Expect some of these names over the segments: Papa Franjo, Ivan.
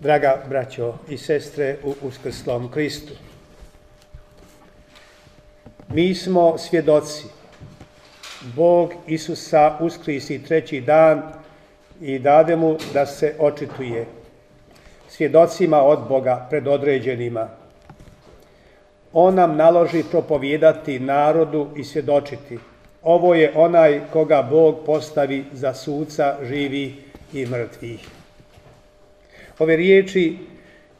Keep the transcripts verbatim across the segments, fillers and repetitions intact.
Draga braćo i sestre u Uskrslom Kristu, mi smo svjedoci. Bog Isusa uskrisi treći dan i dade mu da se očituje svjedocima od Boga predodređenima. On nam naloži propovijedati narodu i svjedočiti. Ovo je onaj koga Bog postavi za suca živi i mrtvih. Ove riječi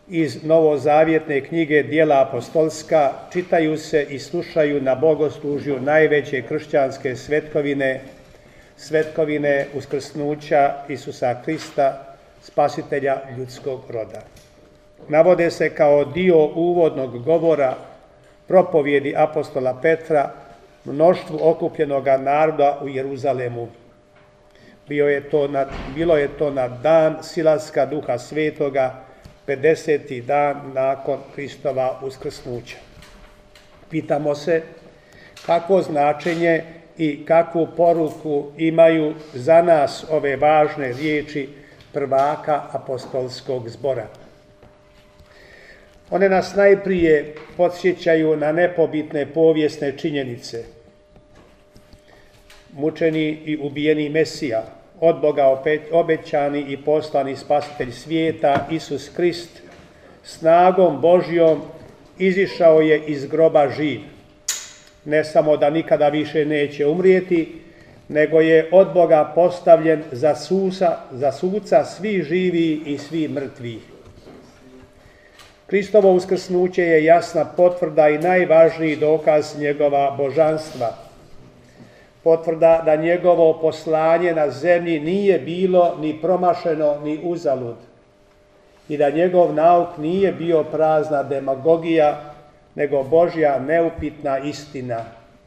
iz novozavjetne knjige Djela apostolska čitaju se i slušaju na bogoslužju najveće kršćanske svetkovine, svetkovine uskrsnuća Isusa Krista, spasitelja ljudskog roda. Navode se kao dio uvodnog govora propovjedi apostola Petra mnoštvu okupljenoga naroda u Jeruzalemu. Bio je to na, bilo je to na dan silaska Duha Svetoga, pedeseti dan nakon Kristova uskrsnuća. Pitamo se kakvo značenje i kakvu poruku imaju za nas ove važne riječi prvaka apostolskog zbora. One nas najprije podsjećaju na nepobitne povijesne činjenice. Mučeni i ubijeni Mesija, od Boga obećani i poslani spasitelj svijeta, Isus Krist, snagom Božjom izišao je iz groba živ. Ne samo da nikada više neće umrijeti, nego je od Boga postavljen za, susa, za suca svi živi i svi mrtvi. Kristovo uskrsnuće je jasna potvrda i najvažniji dokaz njegova božanstva. Potvrda da njegovo poslanje na zemlji nije bilo ni promašeno ni uzalud i da njegov nauk nije bio prazna demagogija, nego Božja neupitna istina,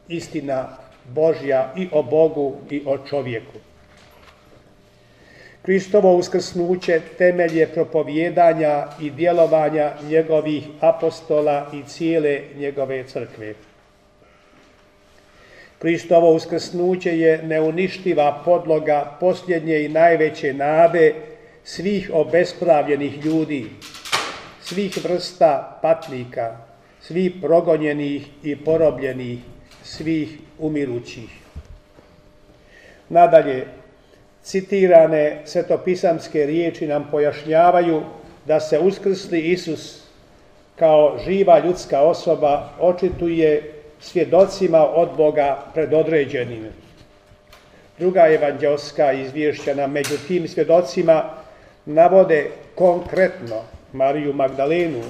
istina Božja i o Bogu i o čovjeku. Kristovo uskrsnuće temelj je propovijedanja i djelovanja njegovih apostola i cijele njegove crkve. Kristovo uskrsnuće je neuništiva podloga posljednje i najveće nade svih obespravljenih ljudi, svih vrsta patnika, svih progonjenih i porobljenih, svih umirućih. Nadalje, citirane svetopisamske riječi nam pojašnjavaju da se uskrsli Isus kao živa ljudska osoba očituje svjedocima od Boga predodređenim. Druga evanđelska izvješća nam među tim svjedocima navode konkretno Mariju Magdalenu,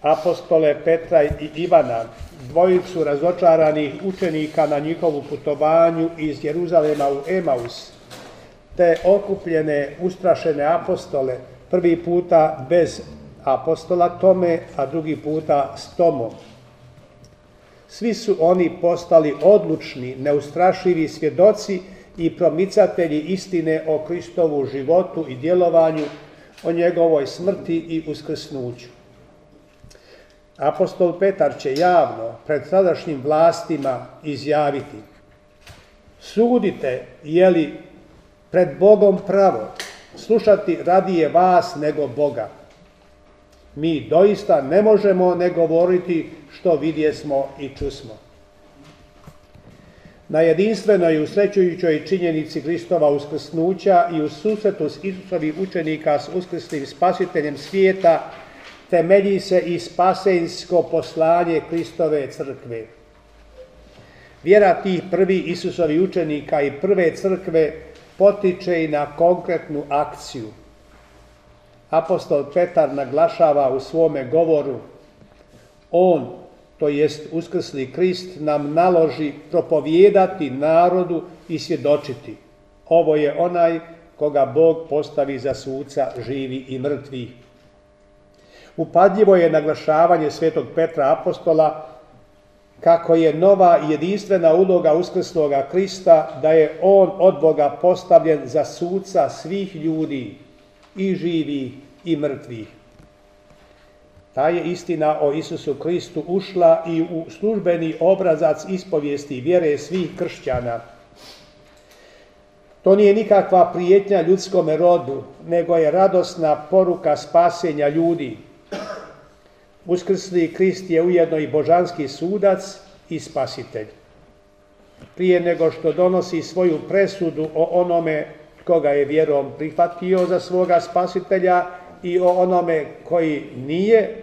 apostole Petra i Ivana, dvojicu razočaranih učenika na njihovu putovanju iz Jeruzalema u Emaus, te okupljene, ustrašene apostole, prvi puta bez apostola Tome, a drugi puta s Tomom. Svi su oni postali odlučni, neustrašivi svjedoci i promicatelji istine o Kristovu životu i djelovanju, o njegovoj smrti i uskrsnuću. Apostol Petar će javno pred sadašnjim vlastima izjaviti: sudite je li pred Bogom pravo slušati radije vas nego Boga. Mi doista ne možemo ne govoriti što vidjesmo i čusmo. Na jedinstvenoj i usrećujućoj činjenici Kristova uskrsnuća i u susretu s Isusovih učenika s uskrsnim spasiteljem svijeta temelji se i spasensko poslanje Kristove crkve. Vjera tih prvih Isusovih učenika i prve crkve potiče i na konkretnu akciju. Apostol Petar naglašava u svome govoru: on, to jest uskrsli Krist, nam naloži propovijedati narodu i svjedočiti. Ovo je onaj koga Bog postavi za suca živi i mrtvi. Upadljivo je naglašavanje svetog Petra apostola kako je nova i jedinstvena uloga uskrsnoga Krista da je on od Boga postavljen za suca svih ljudi, i živi i mrtvi. Ta je istina o Isusu Kristu ušla i u službeni obrazac ispovijesti vjere svih kršćana. To nije nikakva prijetnja ljudskome rodu, nego je radosna poruka spasenja ljudi. Uskrsli Krist je ujedno i božanski sudac i spasitelj. Prije nego što donosi svoju presudu o onome koga je vjerom prihvatio za svoga spasitelja i o onome koji nije,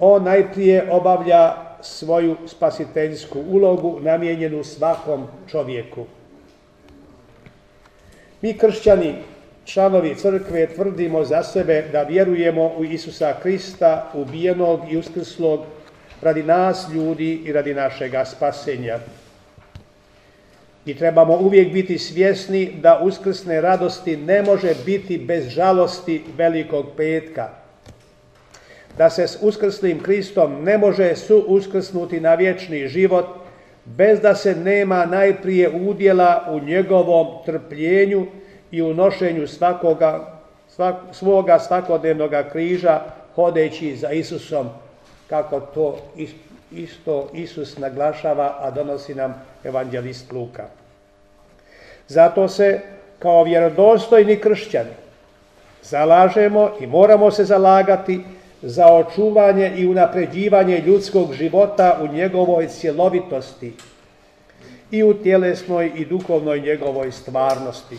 on najprije obavlja svoju spasiteljsku ulogu namijenjenu svakom čovjeku. Mi kršćani, članovi crkve, tvrdimo za sebe da vjerujemo u Isusa Krista, ubijenog i uskrslog, radi nas ljudi i radi našega spasenja. I trebamo uvijek biti svjesni da uskrsne radosti ne može biti bez žalosti Velikog petka. Da se s uskrslim Kristom ne može suuskrsnuti na vječni život bez da se nema najprije udjela u njegovom trpljenju i u nošenju svakoga, svak, svoga svakodnevnoga križa hodeći za Isusom, kako to isto Isus naglašava, a donosi nam evanđelist Luka. Zato se kao vjerodostojni kršćani zalažemo i moramo se zalagati za očuvanje i unapređivanje ljudskog života u njegovoj cjelovitosti i u tjelesnoj i duhovnoj njegovoj stvarnosti.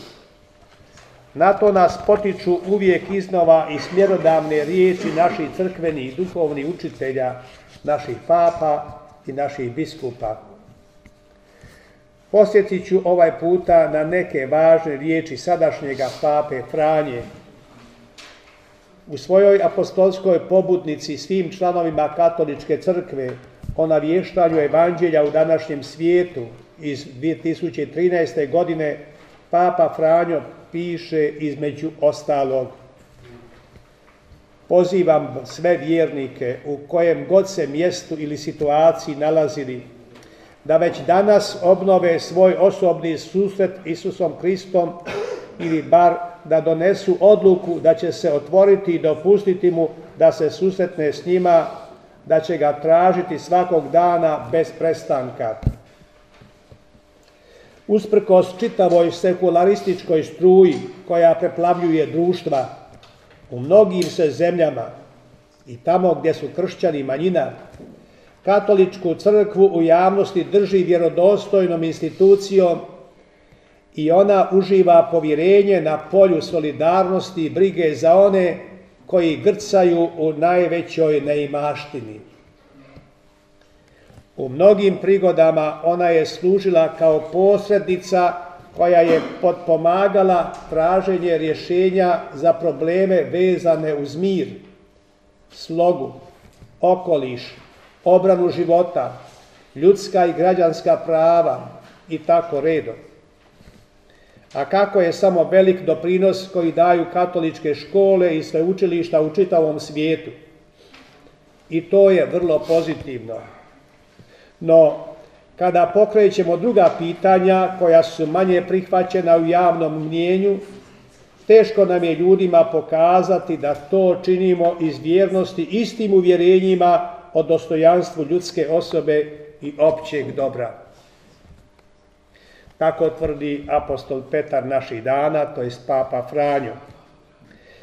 Na to nas potiču uvijek iznova i smjerodavne riječi naših crkvenih i duhovnih učitelja, naših papa i naših biskupa. Posjetit ću ovaj puta na neke važne riječi sadašnjega pape Franje. U svojoj apostolskoj pobudnici svim članovima Katoličke crkve o navještanju evanđelja u današnjem svijetu iz dvije tisuće trinaeste. godine Papa Franjo piše između ostalog: pozivam sve vjernike u kojem god se mjestu ili situaciji nalazili da već danas obnove svoj osobni susret Isusom Kristom ili bar da donesu odluku da će se otvoriti i dopustiti mu da se susretne s njima, da će ga tražiti svakog dana bez prestanka. Usprkos čitavoj sekularističkoj struji koja preplavljuje društva, u mnogim se zemljama i tamo gdje su kršćani manjina, Katoličku crkvu u javnosti drži vjerodostojnom institucijom i ona uživa povjerenje na polju solidarnosti i brige za one koji grcaju u najvećoj neimaštini. U mnogim prigodama ona je služila kao posrednica koja je potpomagala traženje rješenja za probleme vezane uz mir, slogu, okoliš, obranu života, ljudska i građanska prava i tako redom. A kako je samo velik doprinos koji daju katoličke škole i sveučilišta u čitavom svijetu. I to je vrlo pozitivno. No, kada pokrećemo druga pitanja koja su manje prihvaćena u javnom mnijenju, teško nam je ljudima pokazati da to činimo iz vjernosti istim uvjerenjima o dostojanstvu ljudske osobe i općeg dobra. Tako tvrdi apostol Petar naših dana, to jest Papa Franjo.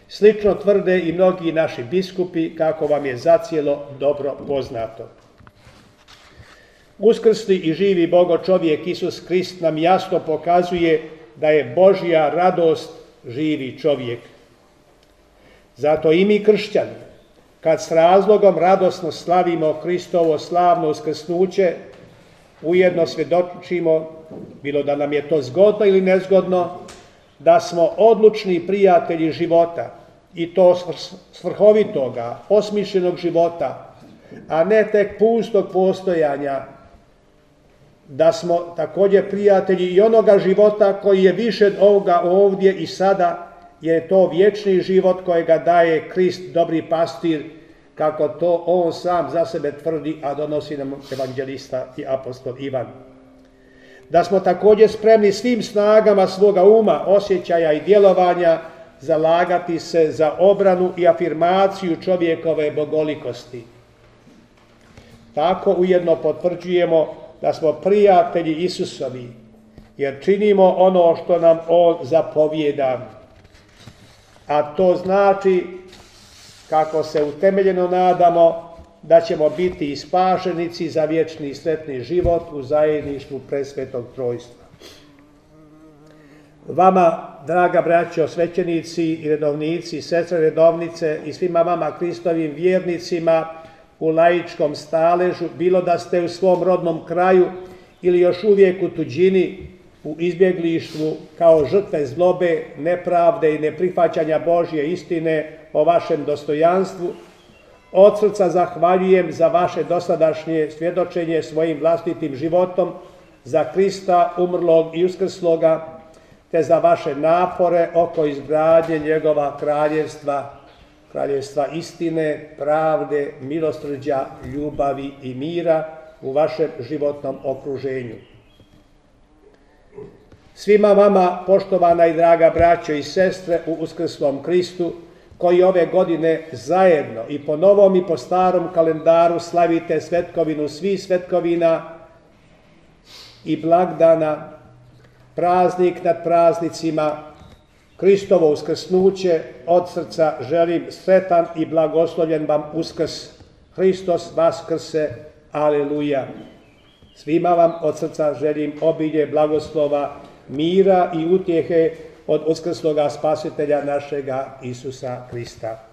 Slično tvrde i mnogi naši biskupi, kako vam je zacijelo dobro poznato. Uskrsli i živi Bogo čovjek Isus Krist nam jasno pokazuje da je Božja radost živi čovjek. Zato i mi kršćani, kad s razlogom radosno slavimo Kristovo slavno uskrsnuće, ujedno svjedočimo, bilo da nam je to zgodno ili nezgodno, da smo odlučni prijatelji života i to svrhovitoga, osmišljenog života, a ne tek pustog postojanja, da smo također prijatelji i onoga života koji je više od ovoga ovdje i sada, jer je to vječni život kojega daje Krist, dobri pastir, kako to on sam za sebe tvrdi, a donosi nam evanđelista i apostol Ivan. Da smo također spremni svim snagama svoga uma, osjećaja i djelovanja zalagati se za obranu i afirmaciju čovjekove bogolikosti. Tako ujedno potvrđujemo da smo prijatelji Isusovi jer činimo ono što nam on zapovijeda. A to znači, kako se utemeljeno nadamo, da ćemo biti spašenici za vječni i sretni život u zajedništvu presvetog trojstva. Vama, draga braćo, svećenici i redovnici, sestre redovnice i svima vama Kristovim vjernicima u laičkom staležu, bilo da ste u svom rodnom kraju ili još uvijek u tuđini, u izbjeglištvu, kao žrtve zlobe, nepravde i neprihvaćanja Božje istine o vašem dostojanstvu, od srca zahvaljujem za vaše dosadašnje svjedočenje svojim vlastitim životom za Krista, umrlog i uskrsloga, te za vaše napore oko izgradnje njegova kraljevstva, kraljevstva istine, pravde, milosrđa, ljubavi i mira u vašem životnom okruženju. Svima vama, poštovana i draga braćo i sestre u Uskrslom Kristu, koji ove godine zajedno i po novom i po starom kalendaru slavite svetkovinu svih svetkovina i blagdana, praznik nad praznicima, Kristovo uskrsnuće, od srca želim sretan i blagoslovljen vam uskrs. Hristos vaskrse, aleluja. Svima vam od srca želim obilje blagoslova, mira i utjehe od uskrsloga spasitelja našega Isusa Krista.